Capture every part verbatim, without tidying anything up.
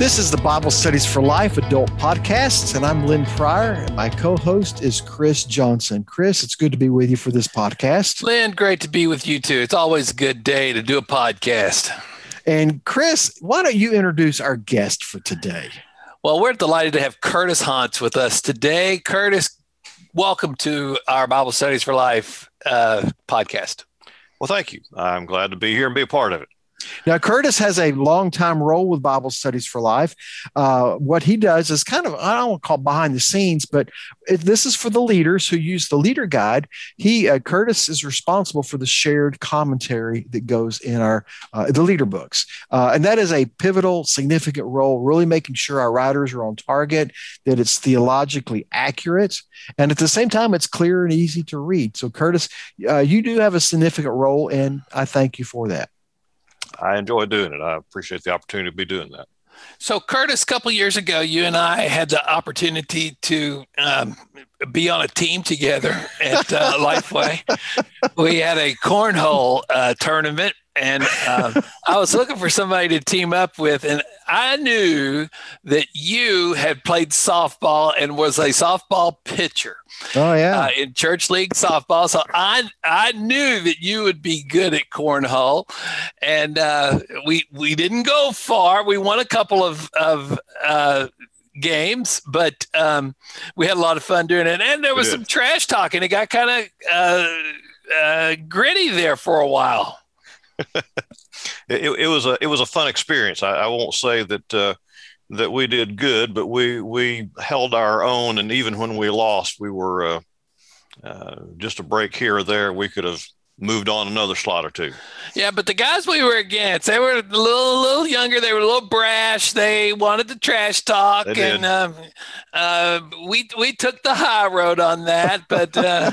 This is the Bible Studies for Life Adult Podcast, and I'm Lynn Pryor, and my co-host is Chris Johnson. Chris, it's good to be with you for this podcast. Lynn, great to be with you too. It's always a good day to do a podcast. And Chris, why don't you introduce our guest for today? Well, we're delighted to have Curtis Hunt with us today. Curtis, welcome to our Bible Studies for Life uh, podcast. Well, thank you. I'm glad to be here and be a part of it. Now, Curtis has a long-time role with Bible Studies for Life. Uh, what he does is kind of, I don't want to call behind the scenes, but it, this is for the leaders who use the leader guide. He, uh, Curtis is responsible for the shared commentary that goes in our uh, the leader books. Uh, and that is a pivotal, significant role, really making sure our writers are on target, that it's theologically accurate, and at the same time, it's clear and easy to read. So, Curtis, uh, you do have a significant role, and I thank you for that. I enjoy doing it. I appreciate the opportunity to be doing that. So, Curtis, a couple of years ago, you and I had the opportunity to um, be on a team together at uh, Lifeway. We had a cornhole uh, tournament, and um, I was looking for somebody to team up with, and I knew that you had played softball and was a softball pitcher. Oh, yeah. Uh, in church league softball. So I I knew that you would be good at cornhole. And uh, we we didn't go far. We won a couple of, of uh, games, but um, we had a lot of fun doing it. And there was yeah. some trash talking. It got kind of uh, uh, gritty there for a while. It, it was a it was a fun experience. I, I won't say that uh, that we did good, but we we held our own. And even when we lost, we were uh, uh, just a break here or there. We could have moved on another slot or two. Yeah, but the guys we were against, they were a little little younger. They were a little brash. They wanted the trash talk, and um, uh, we we took the high road on that. But. Uh,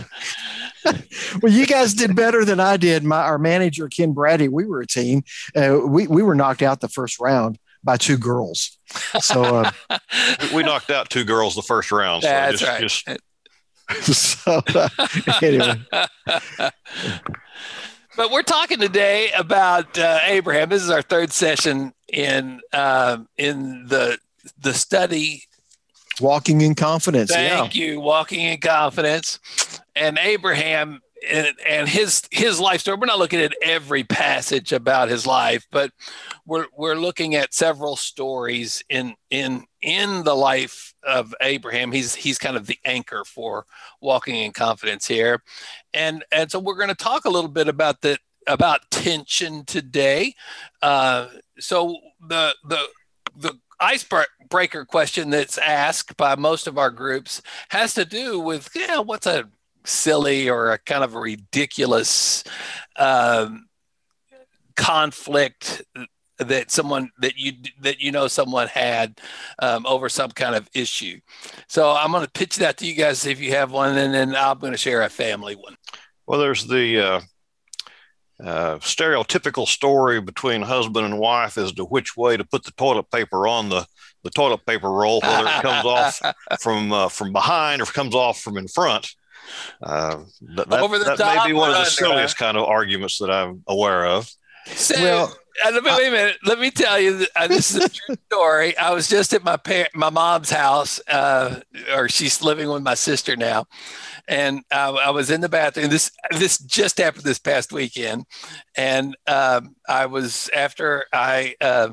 Well, you guys did better than I did. My our manager, Ken Braddy, we were a team. Uh, we we were knocked out the first round by two girls. So uh, we knocked out two girls the first round. So that's just, right. Just... so uh, anyway. But we're talking today about uh, Abraham. This is our third session in uh, in the the study. Walking in confidence. Thank yeah. you. Walking in confidence. And Abraham and, and his his life story. We're not looking at every passage about his life, but we're we're looking at several stories in in in the life of Abraham. He's he's kind of the anchor for walking in confidence here, and and so we're going to talk a little bit about the about tension today. Uh, so the the the. icebreaker question that's asked by most of our groups has to do with, you know, what's a silly or a kind of a ridiculous um, conflict that someone that you that you know someone had um, over some kind of issue. So I'm going to pitch that to you guys if you have one, and then I'm going to share a family one. Well, there's the uh, Uh, stereotypical story between husband and wife as to which way to put the toilet paper on the, the toilet paper roll, whether it comes off from uh, from behind or comes off from in front. Uh, that that, that may be one of the silliest kind of arguments that I'm aware of. So, well, wait a minute. Let me tell you, this is a true story. I was just at my par- my mom's house, uh, or she's living with my sister now, and I, I was in the bathroom. This this just happened this past weekend, and um, I was after I uh,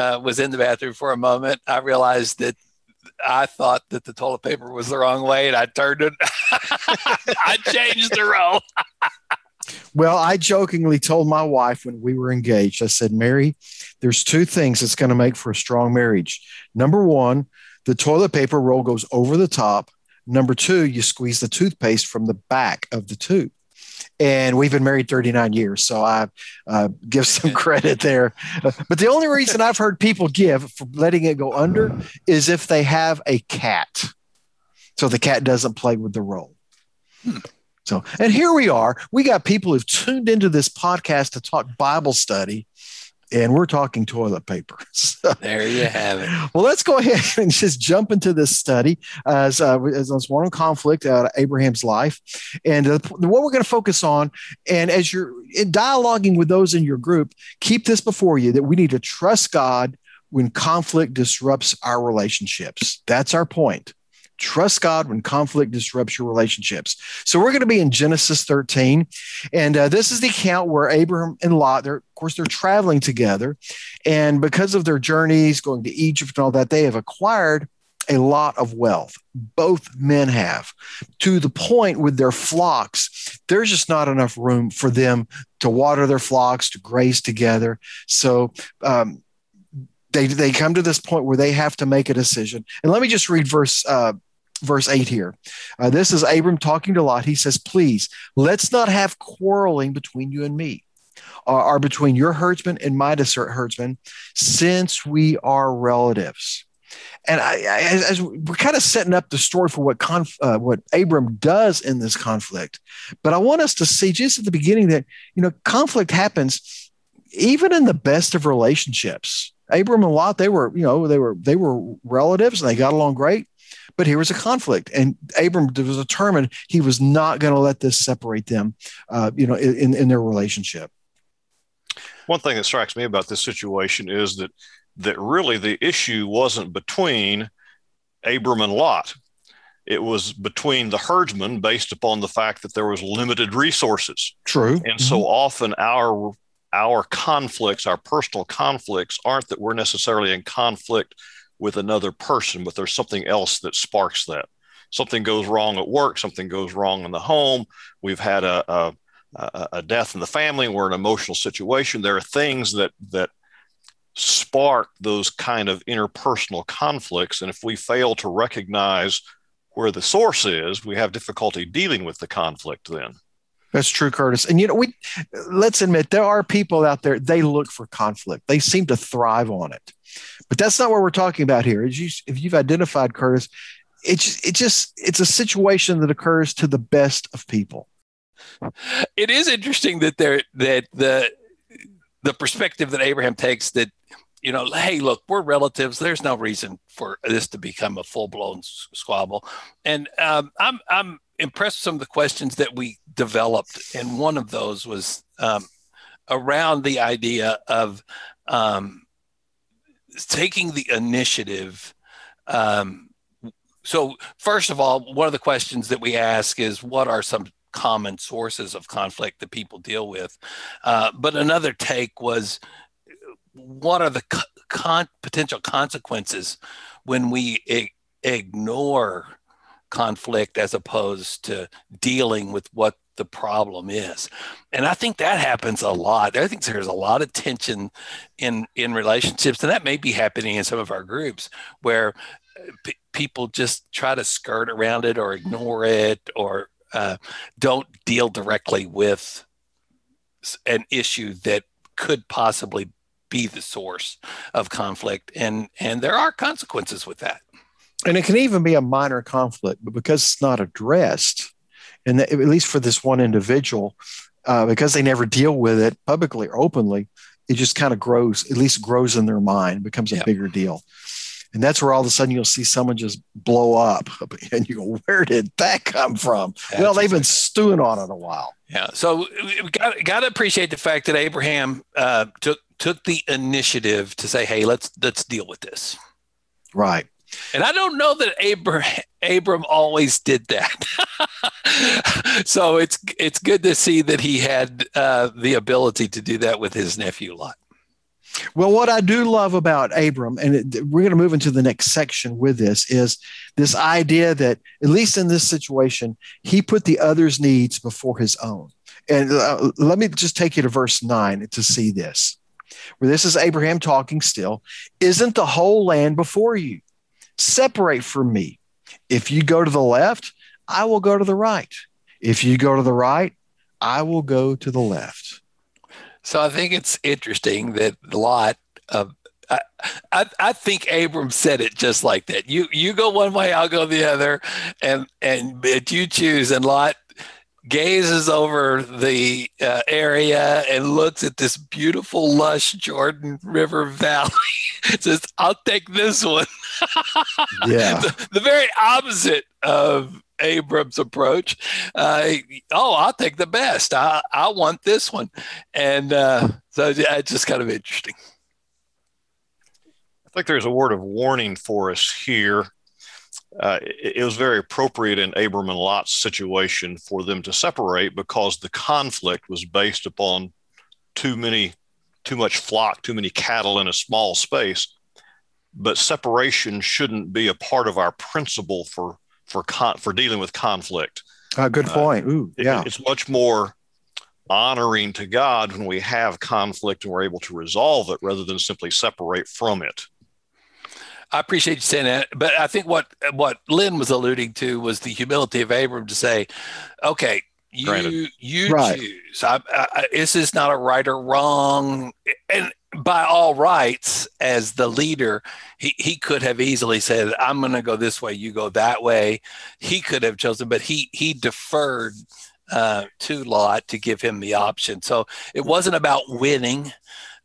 uh, was in the bathroom for a moment. I realized that I thought that the toilet paper was the wrong way, and I turned it. I changed the roll. Well, I jokingly told my wife when we were engaged, I said, Mary, there's two things that's going to make for a strong marriage. Number one, the toilet paper roll goes over the top. Number two, you squeeze the toothpaste from the back of the tube. And we've been married thirty-nine years, so I uh, give some credit there. But the only reason I've heard people give for letting it go under is if they have a cat. So the cat doesn't play with the roll. Hmm. So, and here we are. We got people who've tuned into this podcast to talk Bible study, and we're talking toilet paper. So, there you have it. Well, let's go ahead and just jump into this study as uh, as on one conflict out of Abraham's life, and uh, what we're going to focus on. And as you're dialoguing with those in your group, keep this before you that we need to trust God when conflict disrupts our relationships. That's our point. Trust God when conflict disrupts your relationships. So we're going to be in Genesis thirteen. And uh, this is the account where Abraham and Lot, they're, of course, they're traveling together. And because of their journeys, going to Egypt and all that, they have acquired a lot of wealth. Both men have, to the point with their flocks, there's just not enough room for them to water their flocks, to graze together. So, um, They, they come to this point where they have to make a decision. And let me just read verse uh, verse eight here. Uh, this is Abram talking to Lot. He says, please, let's not have quarreling between you and me, or, or between your herdsman and my herdsman, since we are relatives. And I, I, as we're kind of setting up the story for what conf, uh, what Abram does in this conflict. But I want us to see just at the beginning that, you know, conflict happens even in the best of relationships. Abram and Lot, they were, you know, they were they were relatives and they got along great, but here was a conflict, and Abram was determined he was not going to let this separate them, uh, you know, in, in their relationship. One thing that strikes me about this situation is that that really the issue wasn't between Abram and Lot; it was between the herdsmen, based upon the fact that there was limited resources. True, and mm-hmm. so often our Our conflicts, our personal conflicts, aren't that we're necessarily in conflict with another person, but there's something else that sparks that. Something goes wrong at work. Something goes wrong in the home. We've had a, a, a death in the family. We're in an emotional situation. There are things that that spark those kind of interpersonal conflicts. And if we fail to recognize where the source is, we have difficulty dealing with the conflict then. That's true, Curtis. And, you know, we let's admit there are people out there, they look for conflict. They seem to thrive on it. But that's not what we're talking about here. As you, if you've identified, Curtis, it's it just it's a situation that occurs to the best of people. It is interesting that there that the the perspective that Abraham takes that, you know, hey, look, we're relatives. There's no reason for this to become a full blown squabble. And um, I'm I'm. impressed with some of the questions that we developed. And one of those was um, around the idea of um, taking the initiative. Um, so first of all, one of the questions that we ask is, what are some common sources of conflict that people deal with? Uh, but another take was, what are the con- potential consequences when we I- ignore conflict as opposed to dealing with what the problem is? And I think that happens a lot. I think there's a lot of tension in in relationships, and that may be happening in some of our groups where p- people just try to skirt around it or ignore it or uh, don't deal directly with an issue that could possibly be the source of conflict. And and there are consequences with that. And it can even be a minor conflict, but because it's not addressed, and at least for this one individual, uh, because they never deal with it publicly or openly, it just kind of grows, at least grows in their mind, becomes a yeah. bigger deal. And that's where all of a sudden you'll see someone just blow up and you go, where did that come from? That's well, they've been stewing on it a while. Yeah. So we got, got to appreciate the fact that Abraham uh, took, took the initiative to say, hey, let's, let's deal with this. Right. And I don't know that Abram, Abram always did that. So it's it's good to see that he had uh, the ability to do that with his nephew Lot. Well, what I do love about Abram, and it, we're going to move into the next section with this, is this idea that, at least in this situation, he put the other's needs before his own. And uh, let me just take you to verse nine to see this, where this is Abraham talking still. Isn't the whole land before you? Separate from me. If you go to the left, I will go to the right. If you go to the right, I will go to the left. So I think it's interesting that Lot of I, I, I think Abram said it just like that. You you go one way, I'll go the other, and and but you choose. And Lot gazes over the uh, area and looks at this beautiful, lush Jordan River Valley. Says, I'll take this one. Yeah. The, the very opposite of Abram's approach. Uh, oh, I'll take the best. I, I want this one. And uh, so it's just kind of interesting. think there's a word of warning for us here. Uh, it, it was very appropriate in Abram and Lot's situation for them to separate because the conflict was based upon too many, too much flock, too many cattle in a small space. But separation shouldn't be a part of our principle for for con- for dealing with conflict. Uh, good point. Uh, Ooh, yeah, it, it's much more honoring to God when we have conflict and we're able to resolve it rather than simply separate from it. I appreciate you saying that, but I think what what Lynn was alluding to was the humility of Abram to say, "Okay, you Granted. you right. choose. I, I, this is not a right or wrong." And by all rights, as the leader, he, he could have easily said, I'm going to go this way, you go that way. He could have chosen, but he he deferred uh, to Lot to give him the option. So it wasn't about winning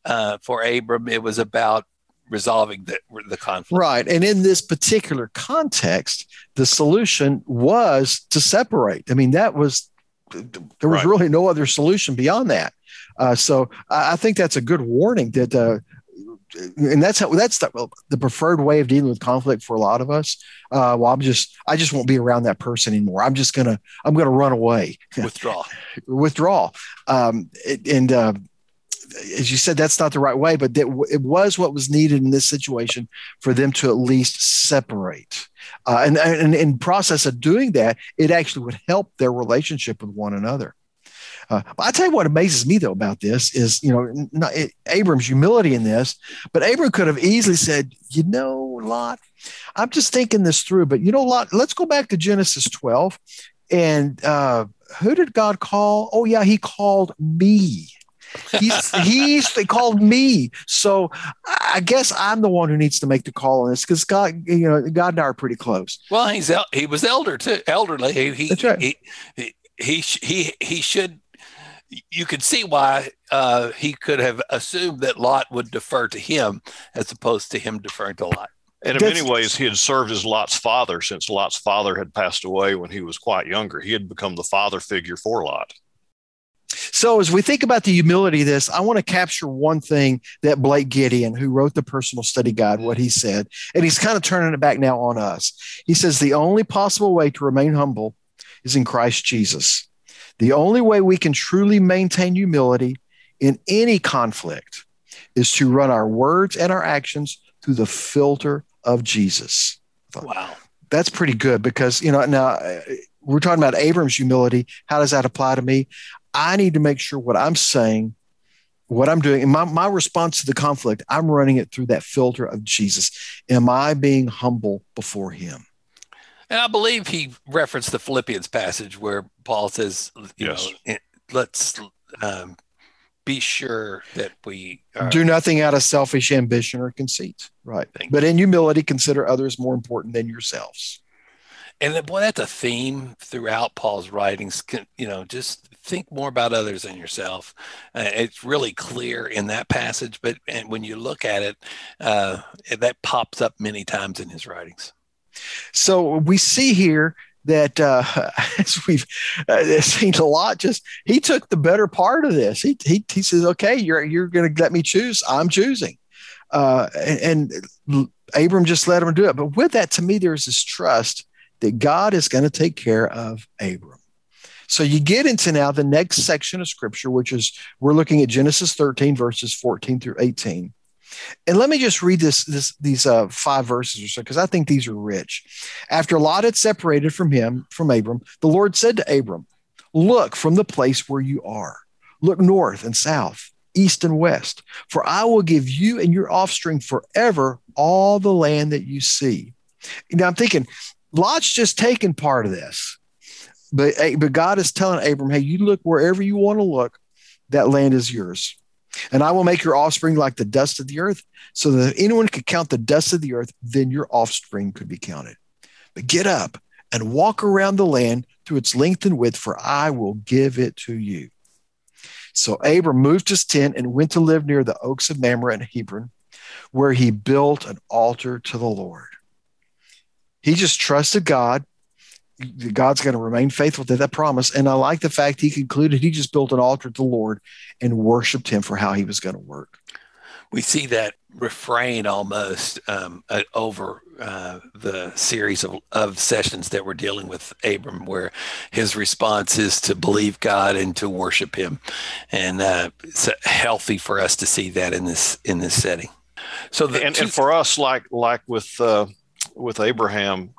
uh, for Abram. It was about resolving the, the conflict. Right. And in this particular context, the solution was to separate. I mean, that was there was right. really no other solution beyond that. Uh, so I think that's a good warning that, uh, and that's how, that's the, the preferred way of dealing with conflict for a lot of us. Uh, well, I'm just, I just won't be around that person anymore. I'm just gonna, I'm gonna run away. Withdraw, withdraw. Um, it, and uh, as you said, that's not the right way, but that w- it was what was needed in this situation for them to at least separate. Uh, and and in process of doing that, it actually would help their relationship with one another. Uh, I tell you what amazes me, though, about this is, you know, not, it, Abram's humility in this, but Abram could have easily said, you know, Lot, I'm just thinking this through, but you know, Lot, let's go back to Genesis twelve. And uh, who did God call? Oh, yeah, he called me. He's, he's they called me. So I guess I'm the one who needs to make the call on this because God, you know, God and I are pretty close. Well, he's el- he was elder too, elderly. He, he, That's right. He, he, he, he, he should. You could see why uh, he could have assumed that Lot would defer to him as opposed to him deferring to Lot. And in That's, many ways, he had served as Lot's father since Lot's father had passed away when he was quite younger. He had become the father figure for Lot. So as we think about the humility of this, I want to capture one thing that Blake Gideon, who wrote the Personal Study Guide, what he said, and he's kind of turning it back now on us. He says, the only possible way to remain humble is in Christ Jesus. The only way we can truly maintain humility in any conflict is to run our words and our actions through the filter of Jesus. Thought, wow. That's pretty good because, you know, now we're talking about Abram's humility. How does that apply to me? I need to make sure what I'm saying, what I'm doing, and my, my response to the conflict, I'm running it through that filter of Jesus. Am I being humble before him? And I believe he referenced the Philippians passage where Paul says, you yes. know, let's um, be sure that we are- do nothing out of selfish ambition or conceit. Right. Thank but you. In humility, consider others more important than yourselves. And then, boy, that's a theme throughout Paul's writings. You know, just think more about others than yourself. Uh, it's really clear in that passage, but and when you look at it, uh, that pops up many times in his writings. So we see here that uh, as we've uh, seen a lot, just he took the better part of this. He he, he says, "Okay, you're you're going to let me choose. I'm choosing," uh, and, and Abram just let him do it. But with that, to me, there's this trust that God is going to take care of Abram. So you get into now the next section of Scripture, which is we're looking at Genesis thirteen verses fourteen through eighteen. And let me just read this, this these uh, five verses or so, because I think these are rich. After Lot had separated from him, from Abram, the Lord said to Abram, look from the place where you are. Look north and south, east and west, for I will give you and your offspring forever all the land that you see. Now I'm thinking, Lot's just taken part of this, but, but God is telling Abram, hey, you look wherever you want to look, that land is yours. And I will make your offspring like the dust of the earth, so that if anyone could count the dust of the earth, then your offspring could be counted. But get up and walk around the land through its length and width, for I will give it to you. So Abram moved his tent and went to live near the oaks of Mamre and Hebron, where he built an altar to the Lord. He just trusted God. God's going to remain faithful to that promise. And I like the fact he concluded he just built an altar to the Lord and worshiped him for how he was going to work. we see that refrain almost um, uh, over uh, the series of, of sessions that we're dealing with Abram, where his response is to believe God and to worship Him, and uh, it's healthy for us to see that in this in this setting. So, the and, two- and for us, like like with uh, with Abraham,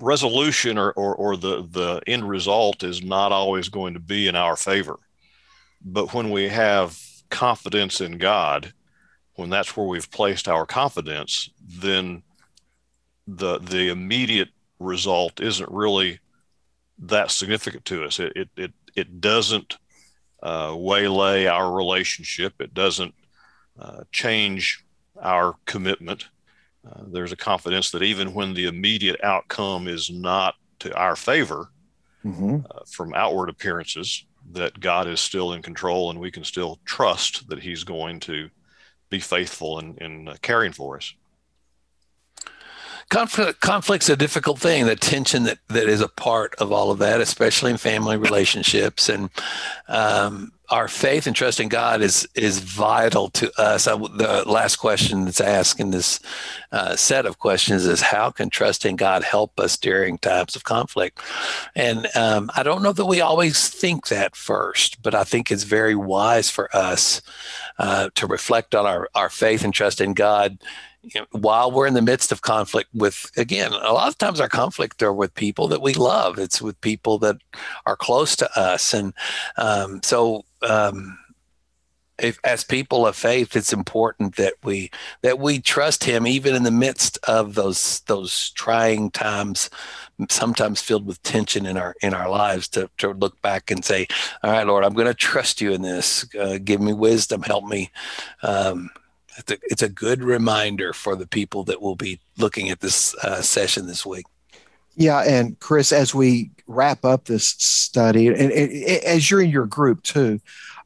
resolution or, or or the the end result is not always going to be in our favor, but when we have confidence in God, when that's where we've placed our confidence, then the the immediate result isn't really that significant to us. It it it, it doesn't uh, waylay our relationship. It doesn't uh, change our commitment. Uh, there's a confidence that even when the immediate outcome is not to our favor, mm-hmm. uh, from outward appearances, that God is still in control and we can still trust that He's going to be faithful in, in uh, caring for us. Conflict, conflict's a difficult thing, the tension that, that is a part of all of that, especially in family relationships. And um, our faith and trust in God is is vital to us. I, the last question that's asked in this uh, set of questions is, how can trust in God help us during times of conflict? And um, I don't know that we always think that first, but I think it's very wise for us uh, to reflect on our, our faith and trust in God, you know, while we're in the midst of conflict with, again, a lot of times our conflict are with people that we love. It's with people that are close to us. And um, so um, if, as people of faith, it's important that we that we trust Him even in the midst of those those trying times, sometimes filled with tension in our in our lives, to, to look back and say, all right, Lord, I'm going to trust You in this. Uh, give me wisdom. Help me. Um It's a, it's a good reminder for the people that will be looking at this uh, session this week. Yeah, and Chris, as we wrap up this study, and, and, and as you're in your group too,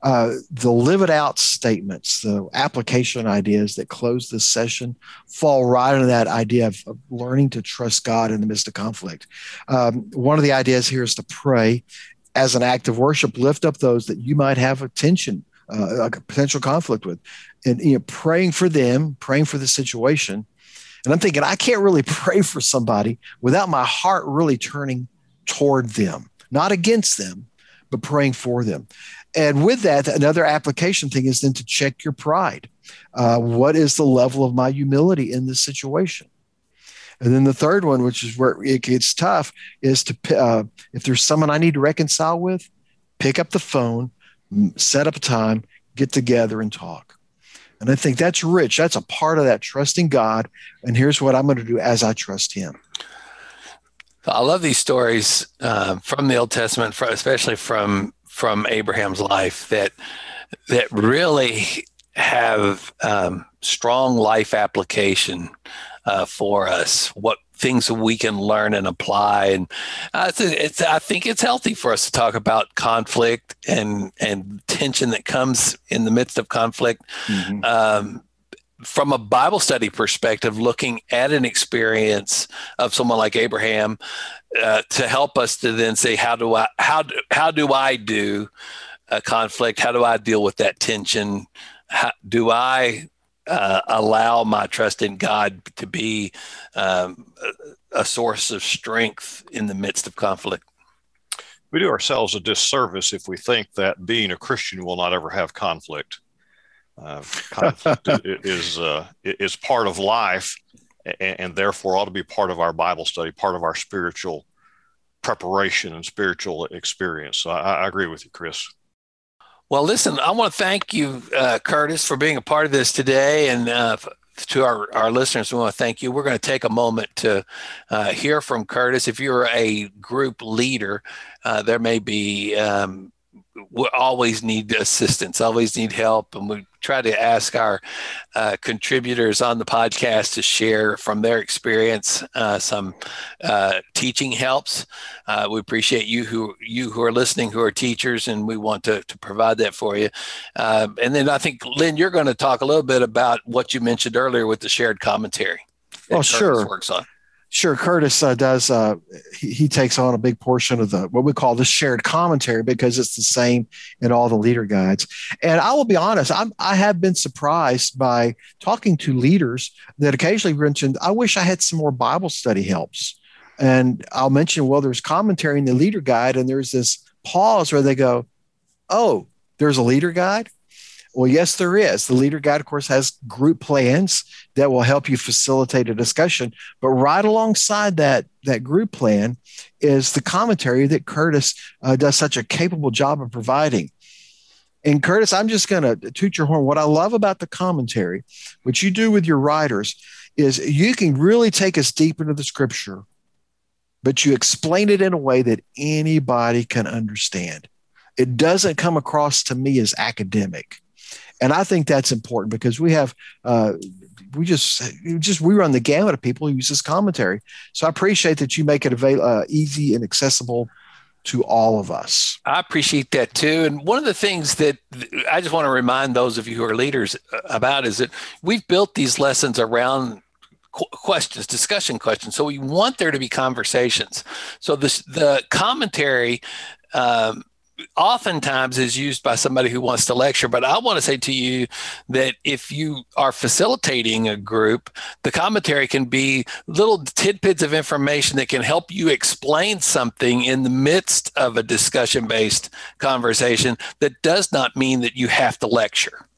uh, the live it out statements, the application ideas that close this session fall right into that idea of, of learning to trust God in the midst of conflict. Um, one of the ideas here is to pray as an act of worship. Lift up those that you might have a tension, uh, like a potential conflict with. And, you know, praying for them, praying for the situation. And I'm thinking, I can't really pray for somebody without my heart really turning toward them, not against them, but praying for them. And with that, another application thing is then to check your pride. Uh, what is the level of my humility in this situation? And then the third one, which is where it gets tough, is to, uh, if there's someone I need to reconcile with, pick up the phone, set up a time, get together and talk. And I think that's rich. That's a part of that trusting God. And here's what I'm going to do as I trust Him. I love these stories uh, from the Old Testament, from, especially from from Abraham's life, that that really have um, strong life application uh, for us. What things we can learn and apply. And I, th- it's, I think it's healthy for us to talk about conflict and, and tension that comes in the midst of conflict. Mm-hmm. Um, from a Bible study perspective, looking at an experience of someone like Abraham uh, to help us to then say, how do I, how do, how do I do a conflict? How do I deal with that tension? How do I Uh, allow my trust in God to be um, a, a source of strength in the midst of conflict? We do ourselves a disservice if we think that being a Christian will not ever have conflict. Uh, conflict is uh, is part of life, and, and therefore ought to be part of our Bible study, part of our spiritual preparation and spiritual experience. So I, I agree with you, Chris. Well, listen, I want to thank you, uh, Curtis, for being a part of this today. And uh, to our, our listeners, we want to thank you. We're going to take a moment to uh, hear from Curtis. If you're a group leader, uh, there may be, um, we always need assistance, always need help. And we try to ask our uh, contributors on the podcast to share from their experience uh, some uh, teaching helps. Uh, we appreciate you who you who are listening, who are teachers, and we want to, to provide that for you. Uh, and then I think, Lynn, you're going to talk a little bit about what you mentioned earlier with the shared commentary. Oh, sure. Works on. Sure, Curtis uh, does. Uh, he, he takes on a big portion of the what we call the shared commentary because it's the same in all the leader guides. And I will be honest, I'm, I have been surprised by talking to leaders that occasionally mentioned, I wish I had some more Bible study helps. And I'll mention, well, there's commentary in the leader guide, and there's this pause where they go, oh, there's a leader guide? Well, yes, there is. The leader guide, of course, has group plans that will help you facilitate a discussion. But right alongside that, that group plan is the commentary that Curtis uh, does such a capable job of providing. And Curtis, I'm just going to toot your horn. What I love about the commentary, what you do with your writers, is you can really take us deep into the scripture, but you explain it in a way that anybody can understand. It doesn't come across to me as academic. And I think that's important because we have, uh, we just, just we run the gamut of people who use this commentary. So I appreciate that you make it avail- uh, easy and accessible to all of us. I appreciate that too. And one of the things that I just want to remind those of you who are leaders about is that we've built these lessons around questions, discussion questions. So we want there to be conversations. So this, the commentary, um, oftentimes is used by somebody who wants to lecture, but I want to say to you that if you are facilitating a group, the commentary can be little tidbits of information that can help you explain something in the midst of a discussion-based conversation that does not mean that you have to lecture.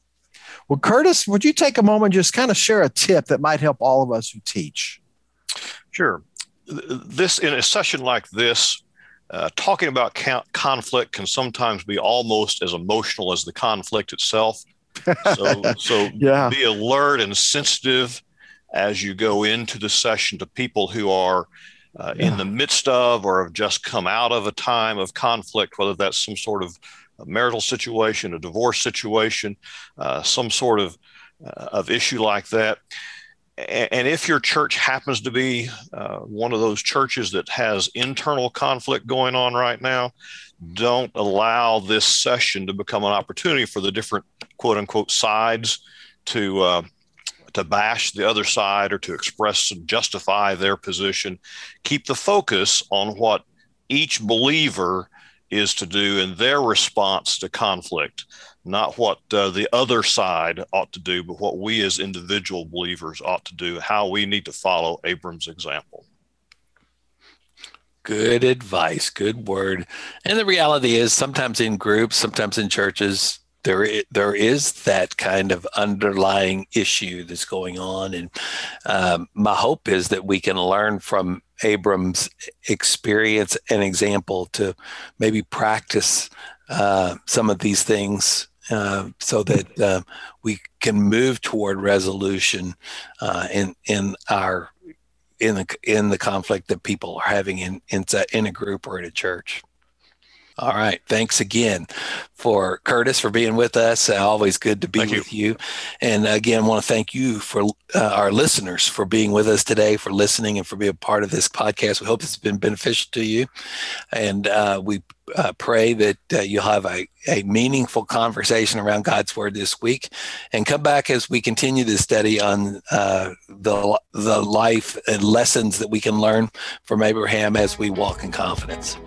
Well, Curtis, would you take a moment and just kind of share a tip that might help all of us who teach? Sure. This, in a session like this, Uh, talking about ca- conflict can sometimes be almost as emotional as the conflict itself. So, so yeah. Be alert and sensitive as you go into the session to people who are uh, yeah. in the midst of or have just come out of a time of conflict, whether that's some sort of a marital situation, a divorce situation, uh, some sort of, uh, of issue like that. And if your church happens to be uh, one of those churches that has internal conflict going on right now, don't allow this session to become an opportunity for the different quote unquote sides to uh, to bash the other side or to express and justify their position. Keep the focus on what each believer is to do in their response to conflict, not what uh, the other side ought to do, but what we as individual believers ought to do, how we need to follow Abram's example. Good advice, good word. And the reality is sometimes in groups, sometimes in churches, there is, there is that kind of underlying issue that's going on. And um, my hope is that we can learn from Abram's experience and example to maybe practice uh, some of these things uh, so that uh, we can move toward resolution uh, in in our in the in the conflict that people are having in in, in a group or in a church. All right. Thanks again for Curtis for being with us. Uh, always good to be thank with you. you. And again, want to thank you for uh, our listeners for being with us today, for listening and for being a part of this podcast. We hope it's been beneficial to you. And uh, we uh, pray that uh, you'll have a, a meaningful conversation around God's word this week and come back as we continue this study on uh, the, the life and lessons that we can learn from Abraham as we walk in confidence.